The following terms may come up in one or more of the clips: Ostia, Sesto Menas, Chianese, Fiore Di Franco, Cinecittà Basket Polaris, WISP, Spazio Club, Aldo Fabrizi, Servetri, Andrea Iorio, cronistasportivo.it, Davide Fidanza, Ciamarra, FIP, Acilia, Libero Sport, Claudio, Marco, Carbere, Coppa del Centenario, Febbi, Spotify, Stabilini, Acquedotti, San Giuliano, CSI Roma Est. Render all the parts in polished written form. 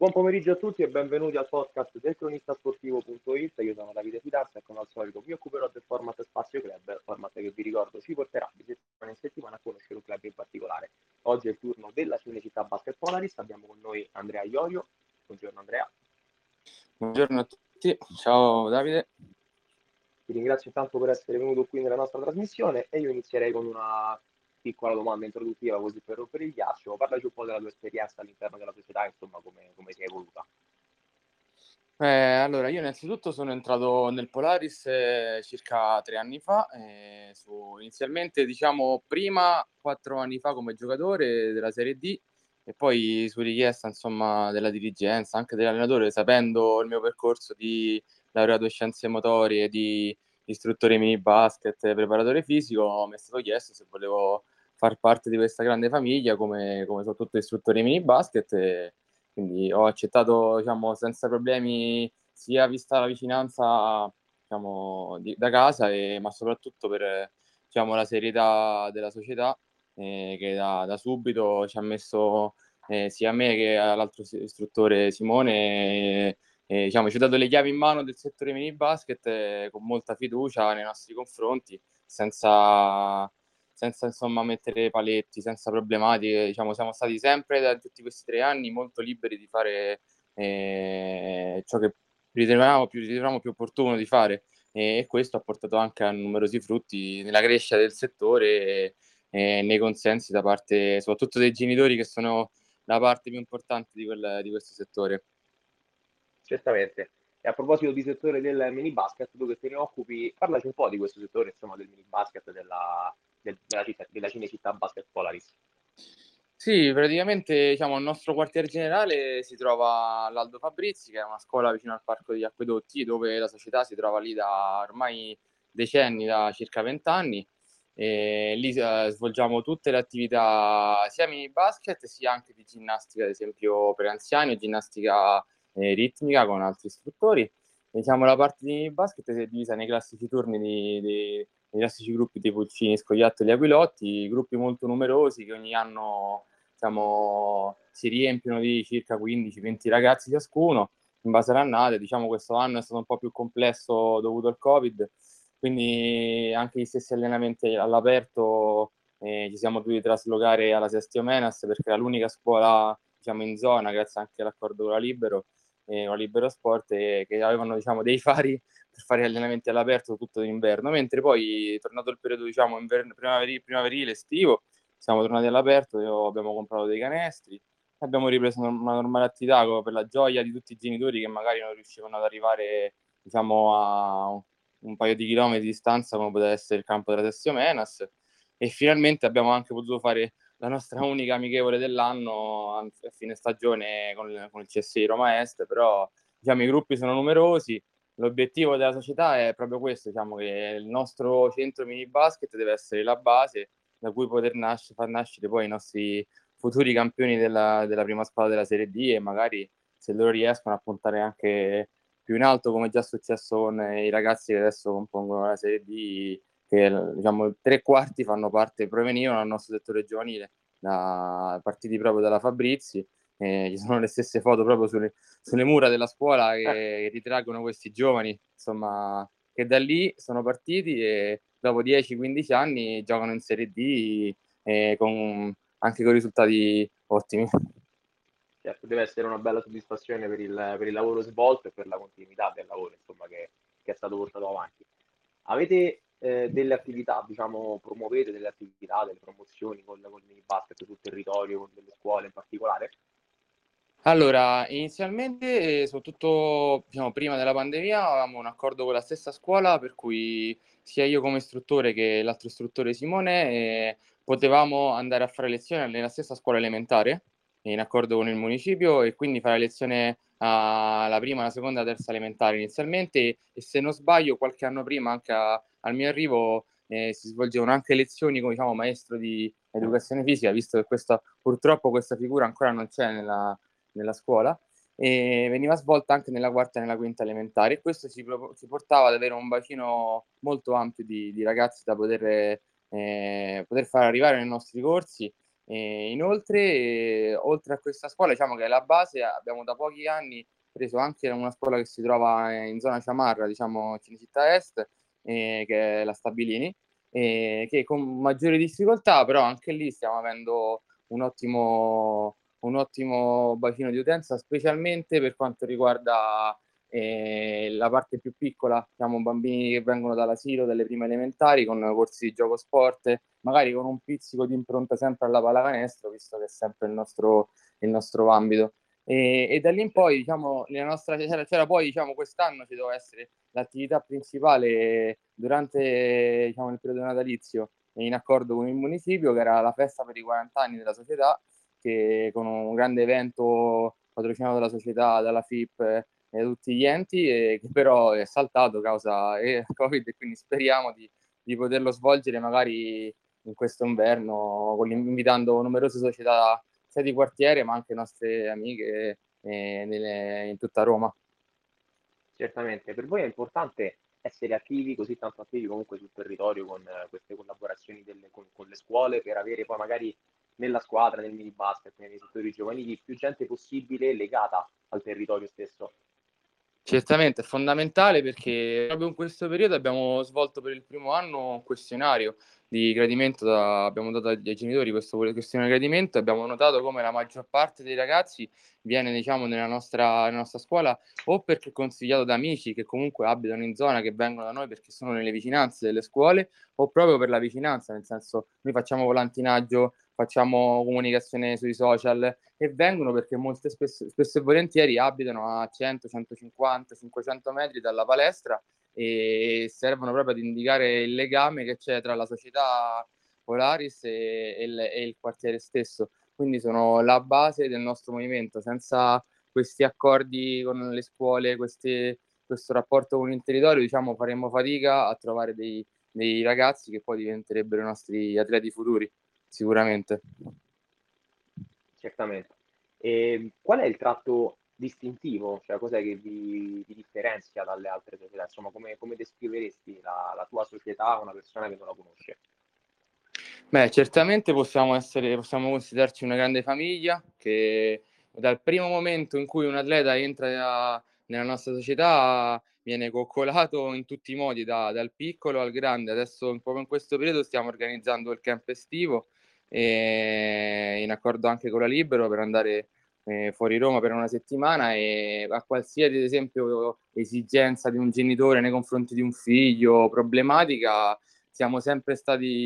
Buon pomeriggio a tutti e benvenuti al podcast del cronistasportivo.it. Io sono Davide Fidanza e come al solito mi occuperò del format Spazio Club, format che vi ricordo ci porterà di settimana in settimana a conoscere un club in particolare. Oggi è il turno della Cinecittà Basket Polaris, abbiamo con noi Andrea Iorio. Buongiorno Andrea. Buongiorno a tutti, ciao Davide. Ti ringrazio tanto per essere venuto qui nella nostra trasmissione e io inizierei con una piccola domanda introduttiva così per rompere il ghiaccio. Parlaci un po' della tua esperienza all'interno della società, insomma, come si è evoluta. Allora, io innanzitutto sono entrato nel Polaris circa 3 anni fa, inizialmente diciamo prima 4 anni fa come giocatore della Serie D e poi su richiesta insomma della dirigenza, anche dell'allenatore, sapendo il mio percorso di laureato in scienze motorie, di istruttore mini basket, preparatore fisico, mi è stato chiesto se volevo far parte di questa grande famiglia come soprattutto istruttore mini basket, e quindi ho accettato diciamo senza problemi, sia vista la vicinanza diciamo da casa ma soprattutto per diciamo la serietà della società che da subito ci ha messo sia a me che all'altro istruttore Simone e diciamo ci ha dato le chiavi in mano del settore mini basket con molta fiducia nei nostri confronti, senza insomma mettere paletti, senza problematiche. Diciamo siamo stati sempre da tutti questi 3 anni molto liberi di fare ciò che riteniamo più opportuno di fare, e questo ha portato anche a numerosi frutti nella crescita del settore e nei consensi da parte soprattutto dei genitori, che sono la parte più importante di questo settore. Certamente. E a proposito di settore del mini basket, tu che te ne occupi, parlaci un po' di questo settore, insomma, del mini basket della Cinecittà Basket Polaris. Sì, praticamente diciamo il nostro quartier generale si trova all'Aldo Fabrizi, che è una scuola vicino al parco degli Acquedotti, dove la società si trova lì da ormai decenni, da circa 20 anni. E lì svolgiamo tutte le attività sia mini basket sia anche di ginnastica, ad esempio per anziani, ginnastica ritmica con altri istruttori. Diciamo la parte di basket si è divisa nei classici turni nei classici gruppi dei pulcini, scoiattoli e aquilotti, gruppi molto numerosi che ogni anno diciamo si riempiono di circa 15-20 ragazzi ciascuno in base all'annata. Diciamo questo anno è stato un po' più complesso dovuto al Covid, quindi anche gli stessi allenamenti all'aperto ci siamo dovuti traslocare alla Sesto Menas, perché era l'unica scuola diciamo in zona, grazie anche all'accordo con la Libero Sport, che avevano diciamo dei fari per fare allenamenti all'aperto tutto l'inverno, mentre poi tornato il periodo diciamo inverno, primaverile estivo, siamo tornati all'aperto, abbiamo comprato dei canestri, abbiamo ripreso una normale attività per la gioia di tutti i genitori che magari non riuscivano ad arrivare diciamo a un paio di chilometri di distanza come poteva essere il campo della Sesto Menas, e finalmente abbiamo anche potuto fare la nostra unica amichevole dell'anno a fine stagione con il CSI Roma Est. Però diciamo i gruppi sono numerosi, l'obiettivo della società è proprio questo, diciamo che il nostro centro mini basket deve essere la base da cui poter far nascere poi i nostri futuri campioni della prima squadra della Serie D, e magari se loro riescono a puntare anche più in alto, come è già successo con i ragazzi che adesso compongono la Serie D, che diciamo 3/4 fanno parte, provenivano dal nostro settore giovanile, partiti proprio dalla Fabrizi. Ci sono le stesse foto proprio sulle mura della scuola che ritraggono questi giovani, insomma, che da lì sono partiti e dopo 10-15 anni giocano in Serie D anche con risultati ottimi. Certo, deve essere una bella soddisfazione per il lavoro svolto e per la continuità del lavoro, insomma, che è stato portato avanti. Avete delle attività, diciamo, promuovete delle attività, delle promozioni con il mini basket sul territorio, con delle scuole in particolare? Allora, inizialmente, soprattutto diciamo, prima della pandemia, avevamo un accordo con la stessa scuola, per cui sia io come istruttore che l'altro istruttore Simone potevamo andare a fare lezione nella stessa scuola elementare, in accordo con il municipio, e quindi fare lezione alla prima, alla seconda, alla terza elementare inizialmente, e se non sbaglio qualche anno prima anche al mio arrivo si svolgevano anche lezioni con diciamo maestro di educazione fisica, visto che purtroppo questa figura ancora non c'è nella scuola, e veniva svolta anche nella quarta e nella quinta elementare, e questo ci portava ad avere un bacino molto ampio di ragazzi da poter far arrivare nei nostri corsi, E inoltre, oltre a questa scuola, diciamo che è la base, abbiamo da pochi anni preso anche una scuola che si trova in zona Ciamarra, diciamo Cinecittà Est, che è la Stabilini, che con maggiori difficoltà, però anche lì stiamo avendo un ottimo bacino di utenza, specialmente per quanto riguarda la parte più piccola, diciamo bambini che vengono dall'asilo, dalle prime elementari, con corsi di gioco sport, magari con un pizzico di impronta sempre alla pallacanestro, visto che è sempre il nostro ambito. E da lì in poi, diciamo, la nostra c'era poi, diciamo, quest'anno ci doveva essere l'attività principale durante, diciamo, il periodo natalizio, in accordo con il municipio, che era la festa per i 40 anni della società, che con un grande evento patrocinato dalla società, dalla FIP e tutti gli enti, che però è saltato causa Covid, e quindi speriamo di poterlo svolgere magari in questo inverno, invitando numerose società sia di quartiere ma anche nostre amiche in tutta Roma. Certamente, per voi è importante essere attivi, così tanto attivi comunque sul territorio, con queste collaborazioni con le scuole, per avere poi magari nella squadra, nel mini basket, nei settori giovanili, più gente possibile legata al territorio stesso. Certamente, è fondamentale, perché proprio in questo periodo abbiamo svolto per il primo anno un questionario di gradimento, abbiamo dato ai genitori questo questionario di gradimento, e abbiamo notato come la maggior parte dei ragazzi viene, diciamo, nella nostra scuola, o perché consigliato da amici che comunque abitano in zona, che vengono da noi perché sono nelle vicinanze delle scuole, o proprio per la vicinanza, nel senso, noi facciamo volantinaggio, facciamo comunicazione sui social, e vengono perché molte spesso e volentieri abitano a 100, 150, 500 metri dalla palestra, e servono proprio ad indicare il legame che c'è tra la società Polaris e il quartiere stesso. Quindi sono la base del nostro movimento. Senza questi accordi con le scuole, questo rapporto con il territorio, diciamo, faremmo fatica a trovare dei ragazzi che poi diventerebbero i nostri atleti futuri. Sicuramente. Certamente. E qual è il tratto distintivo? Cioè, cos'è che vi differenzia dalle altre società? Insomma, come descriveresti la tua società a una persona che non la conosce? Beh, certamente possiamo considerarci una grande famiglia, che dal primo momento in cui un atleta entra nella nostra società viene coccolato in tutti i modi, dal piccolo al grande. Adesso, proprio in questo periodo, stiamo organizzando il camp estivo, in accordo anche con la Libero, per andare fuori Roma per una settimana, e a qualsiasi, ad esempio, esigenza di un genitore nei confronti di un figlio, problematica, abbiamo sempre cercato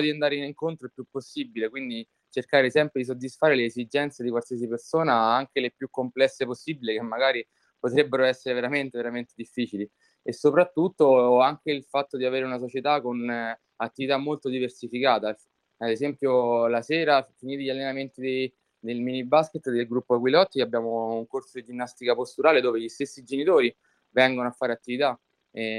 di andare incontro il più possibile, quindi cercare sempre di soddisfare le esigenze di qualsiasi persona, anche le più complesse possibili, che magari potrebbero essere veramente, veramente difficili. E soprattutto anche il fatto di avere una società con attività molto diversificata. Ad esempio, la sera, finiti gli allenamenti del mini basket del gruppo Acquedotti, abbiamo un corso di ginnastica posturale, dove gli stessi genitori vengono a fare attività,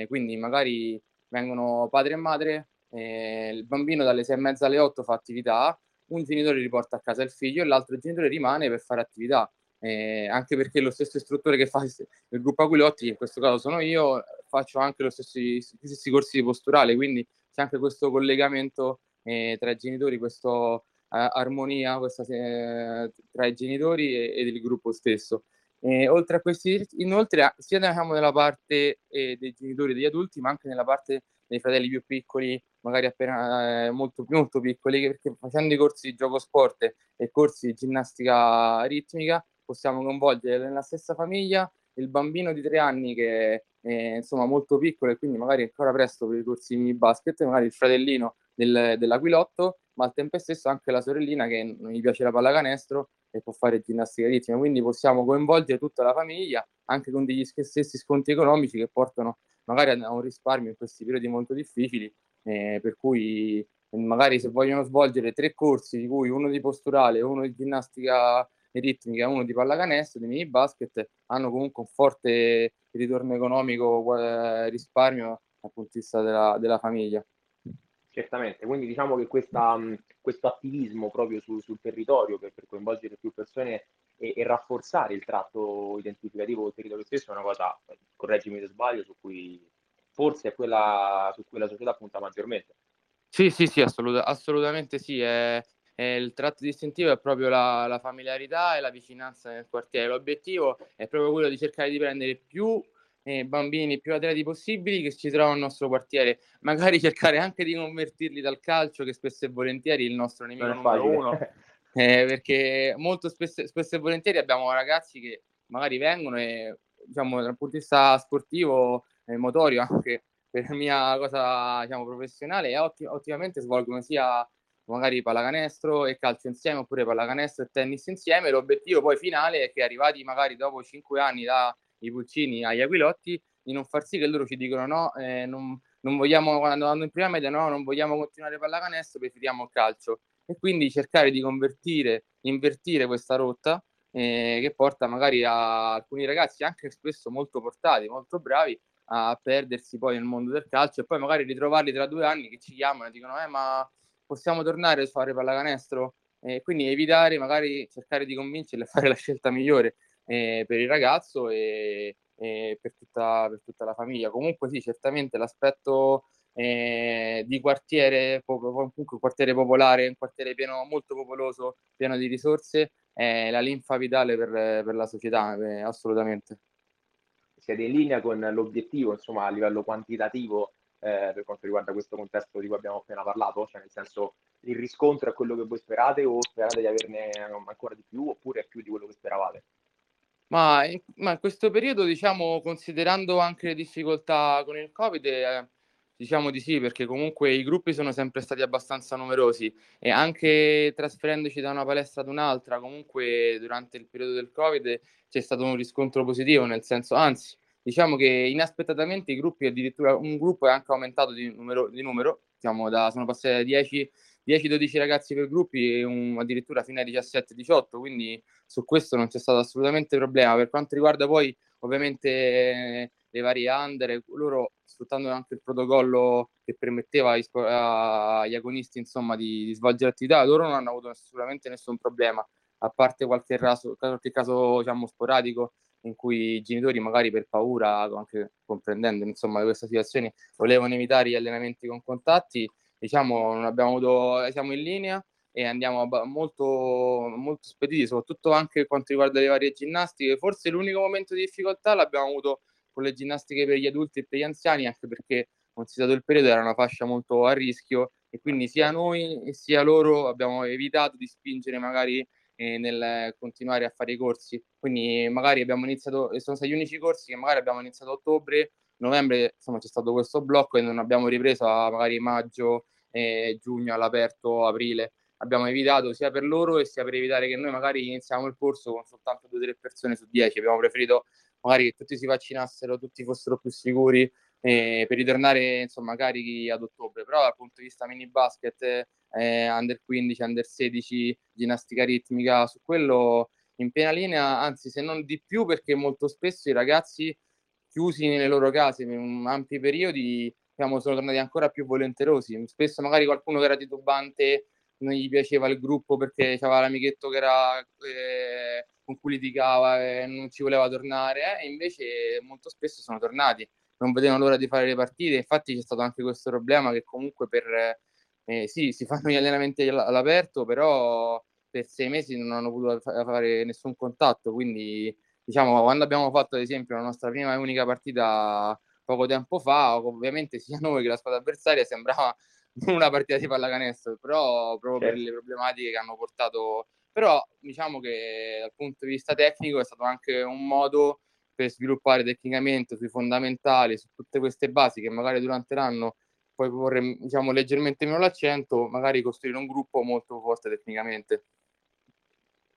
quindi magari vengono padre e madre, il bambino dalle 6:30 alle 8 fa attività, un genitore riporta a casa il figlio e l'altro genitore rimane per fare attività, anche perché lo stesso istruttore che fa il gruppo Acquedotti, in questo caso sono io, faccio anche gli stessi corsi di posturale, quindi c'è anche questo collegamento tra i genitori, questa armonia tra i genitori ed il gruppo stesso. Oltre a questi, inoltre, sia nella parte dei genitori, degli adulti, ma anche nella parte dei fratelli più piccoli, magari appena molto, molto piccoli, perché facendo i corsi di gioco sport e corsi di ginnastica ritmica possiamo coinvolgere nella stessa famiglia il bambino di 3 anni, che è molto piccolo, e quindi magari ancora presto per i corsi di basket, magari il fratellino dell'Aquilotto, ma al tempo stesso anche la sorellina che non gli piace la pallacanestro e può fare ginnastica ritmica. Quindi possiamo coinvolgere tutta la famiglia, anche con degli stessi sconti economici, che portano magari a un risparmio in questi periodi molto difficili, per cui magari se vogliono svolgere 3 corsi, di cui uno di posturale, uno di ginnastica ritmica, uno di pallacanestro, di mini basket, hanno comunque un forte ritorno economico, risparmio dal punto di vista della famiglia. Certamente, quindi diciamo che questo attivismo proprio sul territorio per coinvolgere più persone e rafforzare il tratto identificativo del territorio stesso è una cosa, correggimi se sbaglio, su cui forse è quella su cui la società punta maggiormente. Sì, assolutamente sì. È il tratto distintivo è proprio la familiarità e la vicinanza nel quartiere. L'obiettivo è proprio quello di cercare di prendere più bambini, più atleti possibili che ci trovano nel nostro quartiere, magari cercare anche di convertirli dal calcio, che spesso e volentieri è il nostro nemico numero uno, perché molto spesso e volentieri abbiamo ragazzi che magari vengono e, diciamo, dal punto di vista sportivo e motorio, anche per mia cosa, diciamo, professionale, e ottimamente svolgono sia magari pallacanestro e calcio insieme, oppure pallacanestro e tennis insieme. L'obiettivo poi finale è che, arrivati magari dopo 5 anni dai pulcini agli Acquedotti, di non far sì che loro ci dicono no, non vogliamo, quando andando in prima media, no, non vogliamo continuare pallacanestro, preferiamo il calcio. E quindi cercare di invertire questa rotta, che porta magari a alcuni ragazzi, anche spesso molto portati, molto bravi, a perdersi poi nel mondo del calcio, e poi magari ritrovarli tra 2 anni che ci chiamano e dicono ma possiamo tornare a fare pallacanestro? Quindi evitare, magari cercare di convincerli a fare la scelta migliore per il ragazzo e per tutta la famiglia. Comunque sì, certamente l'aspetto di quartiere, comunque un quartiere popolare, un quartiere pieno, molto popoloso, pieno di risorse, è la linfa vitale per la società, assolutamente. Siete in linea con l'obiettivo, insomma, a livello quantitativo, per quanto riguarda questo contesto di cui abbiamo appena parlato? Cioè, nel senso, il riscontro è quello che voi sperate, o sperate di averne ancora di più, oppure più di quello che speravate? Ma in questo periodo, diciamo, considerando anche le difficoltà con il Covid, diciamo di sì, perché comunque i gruppi sono sempre stati abbastanza numerosi, e anche trasferendoci da una palestra ad un'altra, comunque durante il periodo del Covid c'è stato un riscontro positivo, nel senso, anzi, diciamo che inaspettatamente i gruppi, addirittura un gruppo è anche aumentato di numero, diciamo, sono passati da 10-12 ragazzi per gruppi, addirittura fino ai 17-18, quindi su questo non c'è stato assolutamente problema. Per quanto riguarda poi, ovviamente, le varie under, loro, sfruttando anche il protocollo che permetteva agli agonisti, insomma, di svolgere attività, loro non hanno avuto sicuramente nessun problema, a parte qualche caso, diciamo, sporadico, in cui i genitori, magari per paura, anche comprendendo, insomma, questa situazione, volevano evitare gli allenamenti con contatti. Diciamo, non abbiamo avuto, siamo in linea e andiamo molto, molto spediti, soprattutto anche per quanto riguarda le varie ginnastiche. Forse l'unico momento di difficoltà l'abbiamo avuto con le ginnastiche per gli adulti e per gli anziani, anche perché, considerato il periodo, era una fascia molto a rischio, e quindi sia noi sia loro abbiamo evitato di spingere magari nel continuare a fare i corsi. Quindi magari abbiamo iniziato, sono stati gli unici corsi che magari abbiamo iniziato a ottobre, novembre, insomma c'è stato questo blocco e non abbiamo ripreso a magari maggio, giugno all'aperto, aprile. Abbiamo evitato sia per loro e sia per evitare che noi magari iniziamo il corso con soltanto 2 o 3 persone su 10. Abbiamo preferito magari che tutti si vaccinassero, tutti fossero più sicuri, per ritornare, insomma, carichi ad ottobre. Però dal punto di vista mini basket, under 15, under 16, ginnastica ritmica, su quello in piena linea, anzi se non di più, perché molto spesso i ragazzi, chiusi nelle loro case per ampi periodi, diciamo, sono tornati ancora più volenterosi. Spesso magari qualcuno che era titubante, non gli piaceva il gruppo perché c'aveva l'amichetto che era con cui litigava e non ci voleva tornare, e invece molto spesso sono tornati, non vedevano l'ora di fare le partite. Infatti c'è stato anche questo problema, che comunque sì, si fanno gli allenamenti all'aperto, però per 6 mesi non hanno potuto fare nessun contatto. Quindi, diciamo, quando abbiamo fatto ad esempio la nostra prima e unica partita poco tempo fa, ovviamente sia noi che la squadra avversaria sembrava una partita di pallacanestro, però proprio per le problematiche che hanno portato. Però diciamo che dal punto di vista tecnico è stato anche un modo per sviluppare tecnicamente sui fondamentali, su tutte queste basi che magari durante l'anno puoi porre, diciamo, leggermente meno l'accento, magari costruire un gruppo molto forte tecnicamente.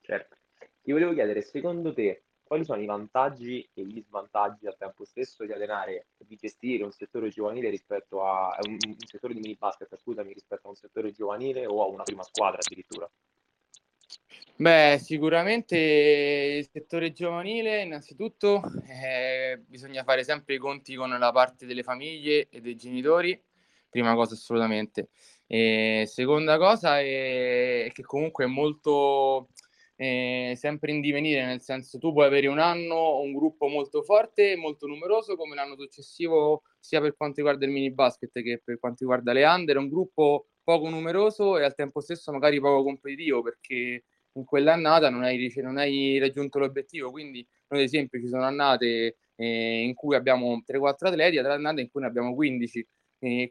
Certo. Ti volevo chiedere, secondo te, quali sono i vantaggi e gli svantaggi al tempo stesso di allenare e di gestire un settore giovanile rispetto a un settore di mini basket, scusami, rispetto a un settore giovanile o a una prima squadra addirittura? Beh, sicuramente il settore giovanile, innanzitutto, bisogna fare sempre i conti con la parte delle famiglie e dei genitori, prima cosa assolutamente. E seconda cosa è che comunque è molto... sempre in divenire, nel senso, tu puoi avere un anno un gruppo molto forte, molto numeroso, come l'anno successivo sia per quanto riguarda il mini basket che per quanto riguarda le under. È un gruppo poco numeroso e al tempo stesso magari poco competitivo, perché in quell'annata non hai raggiunto l'obiettivo. Quindi noi ad esempio ci sono annate in cui abbiamo 3-4 atleti, altre annate in cui ne abbiamo 15,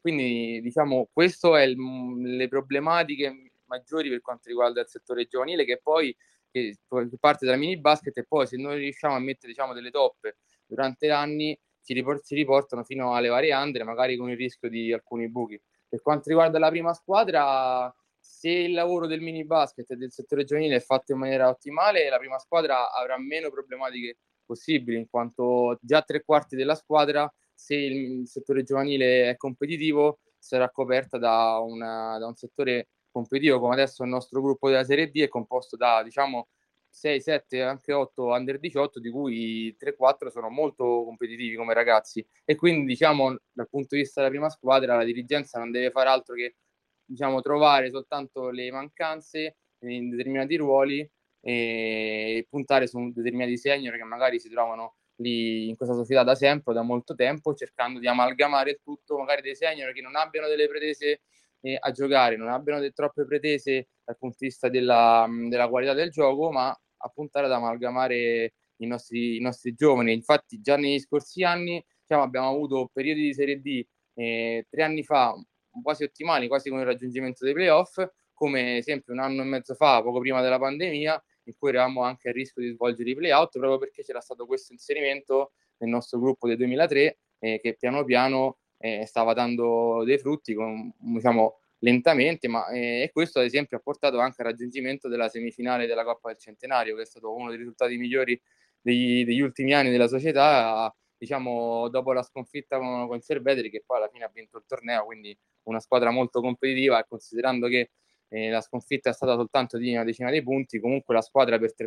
quindi diciamo questo è le problematiche maggiori per quanto riguarda il settore giovanile, che poi parte dalla mini basket, e poi se noi riusciamo a mettere diciamo delle toppe durante gli anni si riportano fino alle varie andre, magari con il rischio di alcuni buchi. Per quanto riguarda la prima squadra, se il lavoro del mini basket e del settore giovanile è fatto in maniera ottimale, la prima squadra avrà meno problematiche possibili, in quanto già 3/4 della squadra, se il settore giovanile è competitivo, sarà coperta da un settore competitivo. Come adesso il nostro gruppo della Serie D è composto da diciamo 6, 7, anche 8 under 18, di cui 3-4 sono molto competitivi come ragazzi, e quindi diciamo dal punto di vista della prima squadra la dirigenza non deve fare altro che diciamo trovare soltanto le mancanze in determinati ruoli e puntare su determinati senior che magari si trovano lì in questa società da sempre, da molto tempo, cercando di amalgamare il tutto, magari dei senior che non abbiano delle pretese a giocare, non abbiano troppe pretese dal punto di vista della qualità del gioco, ma a puntare ad amalgamare i nostri giovani. Infatti già negli scorsi anni diciamo, abbiamo avuto periodi di Serie D 3 anni fa quasi ottimali, quasi con il raggiungimento dei playoff, come esempio 1 anno e mezzo fa, poco prima della pandemia, in cui eravamo anche a rischio di svolgere i playout proprio perché c'era stato questo inserimento nel nostro gruppo del 2003 che piano piano stava dando dei frutti, con, diciamo lentamente, ma questo ad esempio ha portato anche al raggiungimento della semifinale della Coppa del Centenario, che è stato uno dei risultati migliori degli ultimi anni della società, diciamo dopo la sconfitta con Servetri, che poi alla fine ha vinto il torneo, quindi una squadra molto competitiva, e considerando che la sconfitta è stata soltanto di una decina di punti, comunque la squadra per 3/4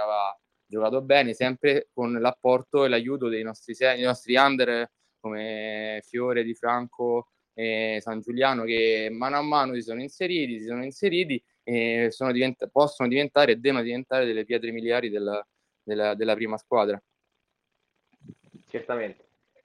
aveva giocato bene, sempre con l'apporto e l'aiuto dei nostri under come Fiore, Di Franco e San Giuliano, che mano a mano si sono inseriti e possono diventare e devono diventare delle pietre miliari della prima squadra. Certamente.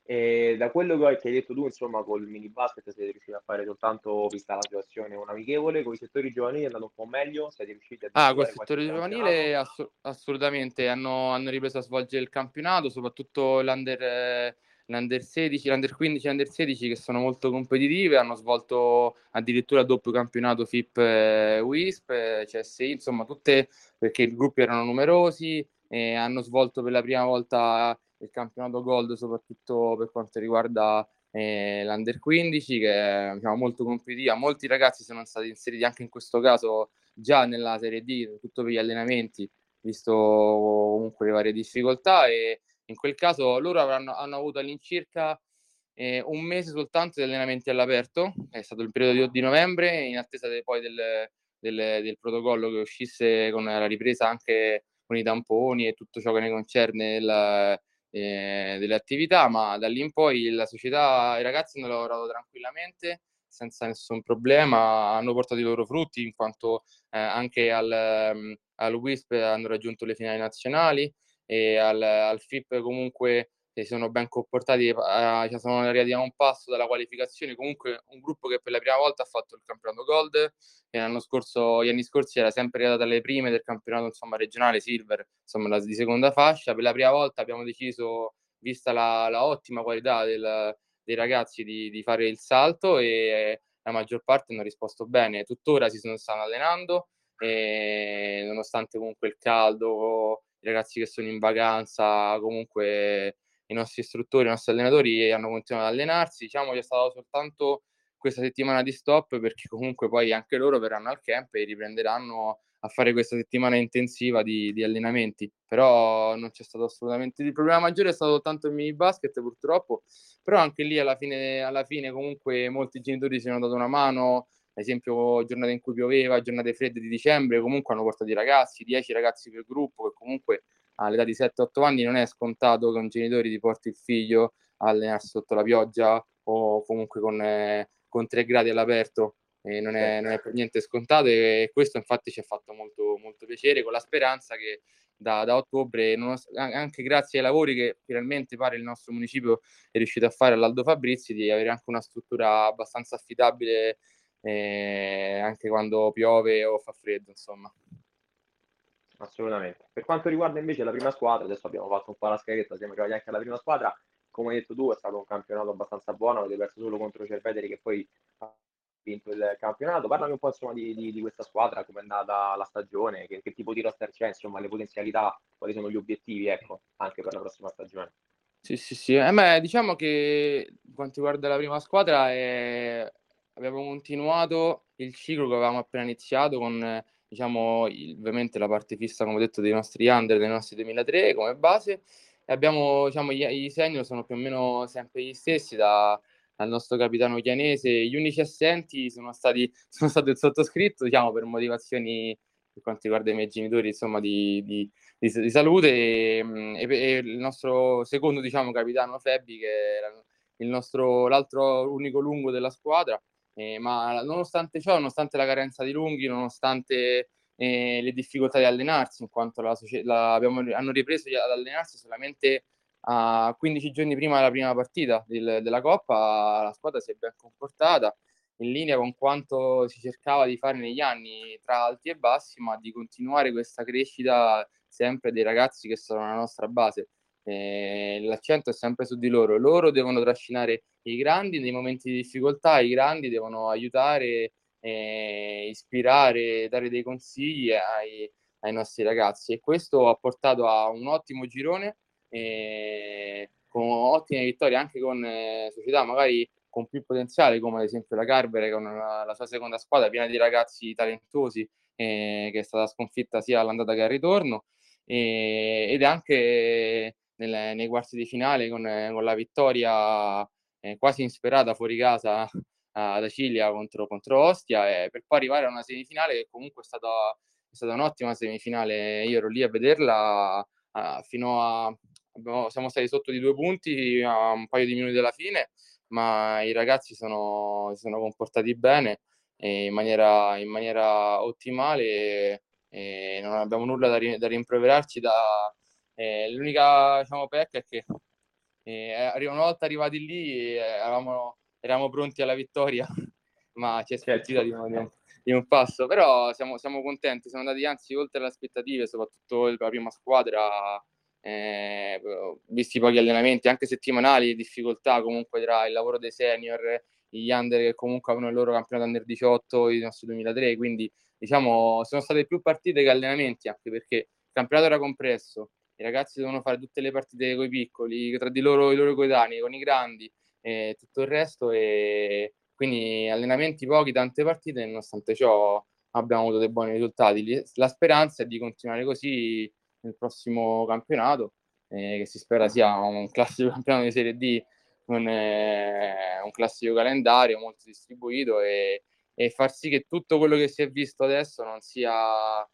E da quello che hai detto tu, insomma, col mini basket siete riusciti a fare soltanto, vista la situazione, un amichevole. Con i settori giovanili è andato un po' meglio, siete riusciti a... Ah, col settore giovanile assolutamente hanno ripreso a svolgere il campionato, soprattutto l'Under 16, l'Under 15 e l'Under 16, che sono molto competitive, hanno svolto addirittura doppio campionato FIP, WISP, CSI, insomma tutte, perché i gruppi erano numerosi, e hanno svolto per la prima volta il campionato Gold, soprattutto per quanto riguarda l'Under 15, che è diciamo, molto competitiva. Molti ragazzi sono stati inseriti anche in questo caso già nella Serie D, tutto per gli allenamenti, visto comunque le varie difficoltà, e in quel caso loro hanno avuto all'incirca 1 mese soltanto di allenamenti all'aperto, è stato il periodo di novembre, in attesa poi del protocollo che uscisse con la ripresa anche con i tamponi e tutto ciò che ne concerne delle attività, ma da lì in poi la società e i ragazzi hanno lavorato tranquillamente, senza nessun problema, hanno portato i loro frutti, in quanto anche al WISP hanno raggiunto le finali nazionali, e al FIP comunque si sono ben comportati, sono arrivati a un passo dalla qualificazione, comunque un gruppo che per la prima volta ha fatto il campionato Gold, e gli anni scorsi era sempre arrivata dalle prime del campionato insomma regionale Silver, insomma di seconda fascia. Per la prima volta abbiamo deciso, vista la ottima qualità dei ragazzi, di fare il salto, e la maggior parte hanno risposto bene, tuttora stanno allenando, e nonostante comunque il caldo, i ragazzi che sono in vacanza, comunque i nostri istruttori, i nostri allenatori hanno continuato ad allenarsi. Diciamo che è stato soltanto questa settimana di stop, perché comunque poi anche loro verranno al camp e riprenderanno a fare questa settimana intensiva di allenamenti, però non c'è stato assolutamente... Il problema maggiore è stato soltanto il mini basket, purtroppo, però anche lì alla fine comunque molti genitori si hanno dato una mano, ad esempio giornate in cui pioveva, giornate fredde di dicembre, comunque hanno portato i ragazzi, 10 ragazzi per gruppo, che comunque all'età di 7-8 anni non è scontato che un genitore ti porti il figlio a allenarsi sotto la pioggia, o comunque con 3 gradi all'aperto, e non è per niente scontato, e questo infatti ci ha fatto molto, molto piacere, con la speranza che da ottobre, anche grazie ai lavori che finalmente pare il nostro municipio è riuscito a fare all'Aldo Fabrizi, di avere anche una struttura abbastanza affidabile anche quando piove o fa freddo, insomma. Assolutamente. Per quanto riguarda invece la prima squadra, adesso abbiamo fatto un po' la scaletta, siamo arrivati anche alla prima squadra. Come hai detto tu, è stato un campionato abbastanza buono, avete perso solo contro Servetri, che poi ha vinto il campionato. Parlami un po', insomma, di questa squadra, come è andata la stagione, che tipo di roster c'è, insomma, le potenzialità, quali sono gli obiettivi, ecco, anche per la prossima stagione. Sì. Diciamo che per quanto riguarda la prima squadra abbiamo continuato il ciclo che avevamo appena iniziato con, diciamo, ovviamente la parte fissa, come ho detto, dei nostri under, dei nostri 2003 come base. Abbiamo, diciamo, i senior sono più o meno sempre gli stessi, dal nostro capitano Chianese. Gli unici assenti sono stato il sottoscritto, diciamo, per motivazioni per quanto riguarda i miei genitori, insomma, di salute, e il nostro secondo, diciamo, capitano Febbi, che era l'altro unico lungo della squadra, ma nonostante ciò, nonostante la carenza di lunghi, nonostante le difficoltà di allenarsi, in quanto hanno ripreso ad allenarsi solamente a 15 giorni prima della prima partita della Coppa. La squadra si è ben comportata, in linea con quanto si cercava di fare negli anni, tra alti e bassi, ma di continuare questa crescita sempre dei ragazzi che sono la nostra base. L'accento è sempre su di loro devono trascinare i grandi nei momenti di difficoltà, i grandi devono aiutare, ispirare, dare dei consigli ai nostri ragazzi, e questo ha portato a un ottimo girone, con ottime vittorie anche con società magari con più potenziale, come ad esempio la Carbere, con la sua seconda squadra piena di ragazzi talentuosi, che è stata sconfitta sia all'andata che al ritorno, ed anche nei quarti di finale con la vittoria quasi insperata fuori casa ad Acilia contro Ostia, per poi arrivare a una semifinale che comunque è stata un'ottima semifinale. Io ero lì a vederla, siamo stati sotto di 2 punti a un paio di minuti dalla fine, ma i ragazzi si sono comportati bene, in maniera ottimale, e non abbiamo nulla da rimproverarci. L'unica, diciamo, pecca è che una volta arrivati lì eravamo pronti alla vittoria, ma ci è sfuggita di un passo, però siamo contenti, siamo andati anzi oltre le aspettative, soprattutto la prima squadra, visti i pochi allenamenti anche settimanali, difficoltà comunque tra il lavoro dei senior, gli under che comunque avevano il loro campionato under 18, i nostri 2003, quindi, diciamo, sono state più partite che allenamenti, anche perché il campionato era compresso, i ragazzi devono fare tutte le partite con i piccoli, tra di loro, i loro coetanei, con i grandi, e tutto il resto, e quindi allenamenti pochi, tante partite. Nonostante ciò abbiamo avuto dei buoni risultati. La speranza è di continuare così nel prossimo campionato, che si spera sia un classico campionato di Serie D, con un classico calendario molto distribuito, e far sì che tutto quello che si è visto adesso non sia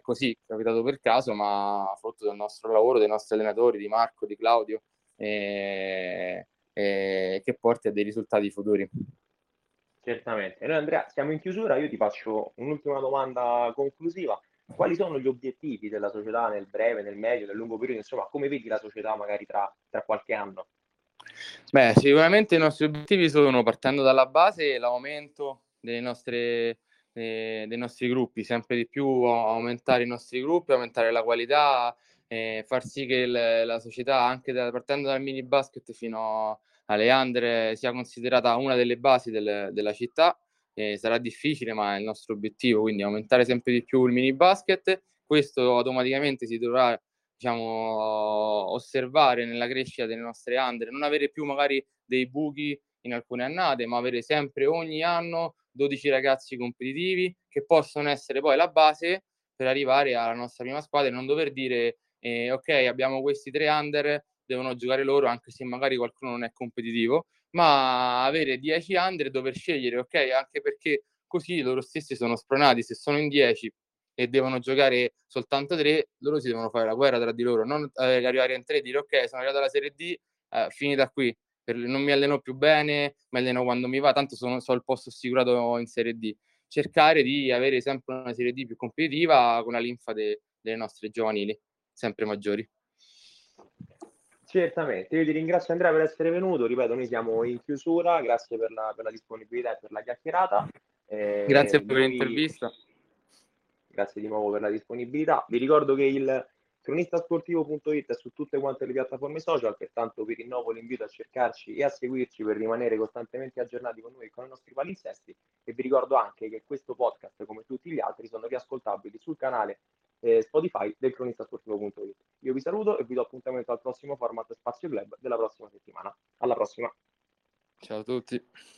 così capitato per caso, ma frutto del nostro lavoro, dei nostri allenatori, di Marco, di Claudio, che porti a dei risultati futuri. Certamente. Noi, Andrea, siamo in chiusura, io ti faccio un'ultima domanda conclusiva: quali sono gli obiettivi della società nel breve, nel medio, nel lungo periodo, insomma, come vedi la società magari tra qualche anno? Sicuramente i nostri obiettivi sono, partendo dalla base, l'aumento dei nostri gruppi, sempre di più aumentare i nostri gruppi, aumentare la qualità, far sì che la società, anche partendo dal mini basket fino alle under, sia considerata una delle basi della città. Sarà difficile, ma è il nostro obiettivo, quindi aumentare sempre di più il mini basket. Questo automaticamente si dovrà, diciamo, osservare nella crescita delle nostre under, non avere più magari dei buchi in alcune annate, ma avere sempre ogni anno 12 ragazzi competitivi che possono essere poi la base per arrivare alla nostra prima squadra, e non dover dire ok, abbiamo questi 3 under, devono giocare loro, anche se magari qualcuno non è competitivo, ma avere 10 under e dover scegliere, ok, anche perché così loro stessi sono spronati. Se sono in 10 e devono giocare soltanto 3, loro si devono fare la guerra tra di loro, non arrivare in 3 e dire ok, sono arrivato alla Serie D, finita qui, non mi alleno più bene, mi alleno quando mi va, tanto so il posto assicurato in Serie D. Cercare di avere sempre una Serie D più competitiva, con la linfa delle nostre giovanili sempre maggiori. Certamente, io ti ringrazio Andrea per essere venuto, ripeto, noi siamo in chiusura, grazie per la disponibilità e per la chiacchierata. Grazie per l'intervista. Grazie di nuovo per la disponibilità. Vi ricordo che il cronistasportivo.it è su tutte quante le piattaforme social, pertanto vi rinnovo l'invito a cercarci e a seguirci per rimanere costantemente aggiornati con noi e con i nostri palinsesti, e vi ricordo anche che questo podcast, come tutti gli altri, sono riascoltabili sul canale Spotify del cronistasportivo.it. Io vi saluto e vi do appuntamento al prossimo format Spazio Club della prossima settimana. Alla prossima. Ciao a tutti.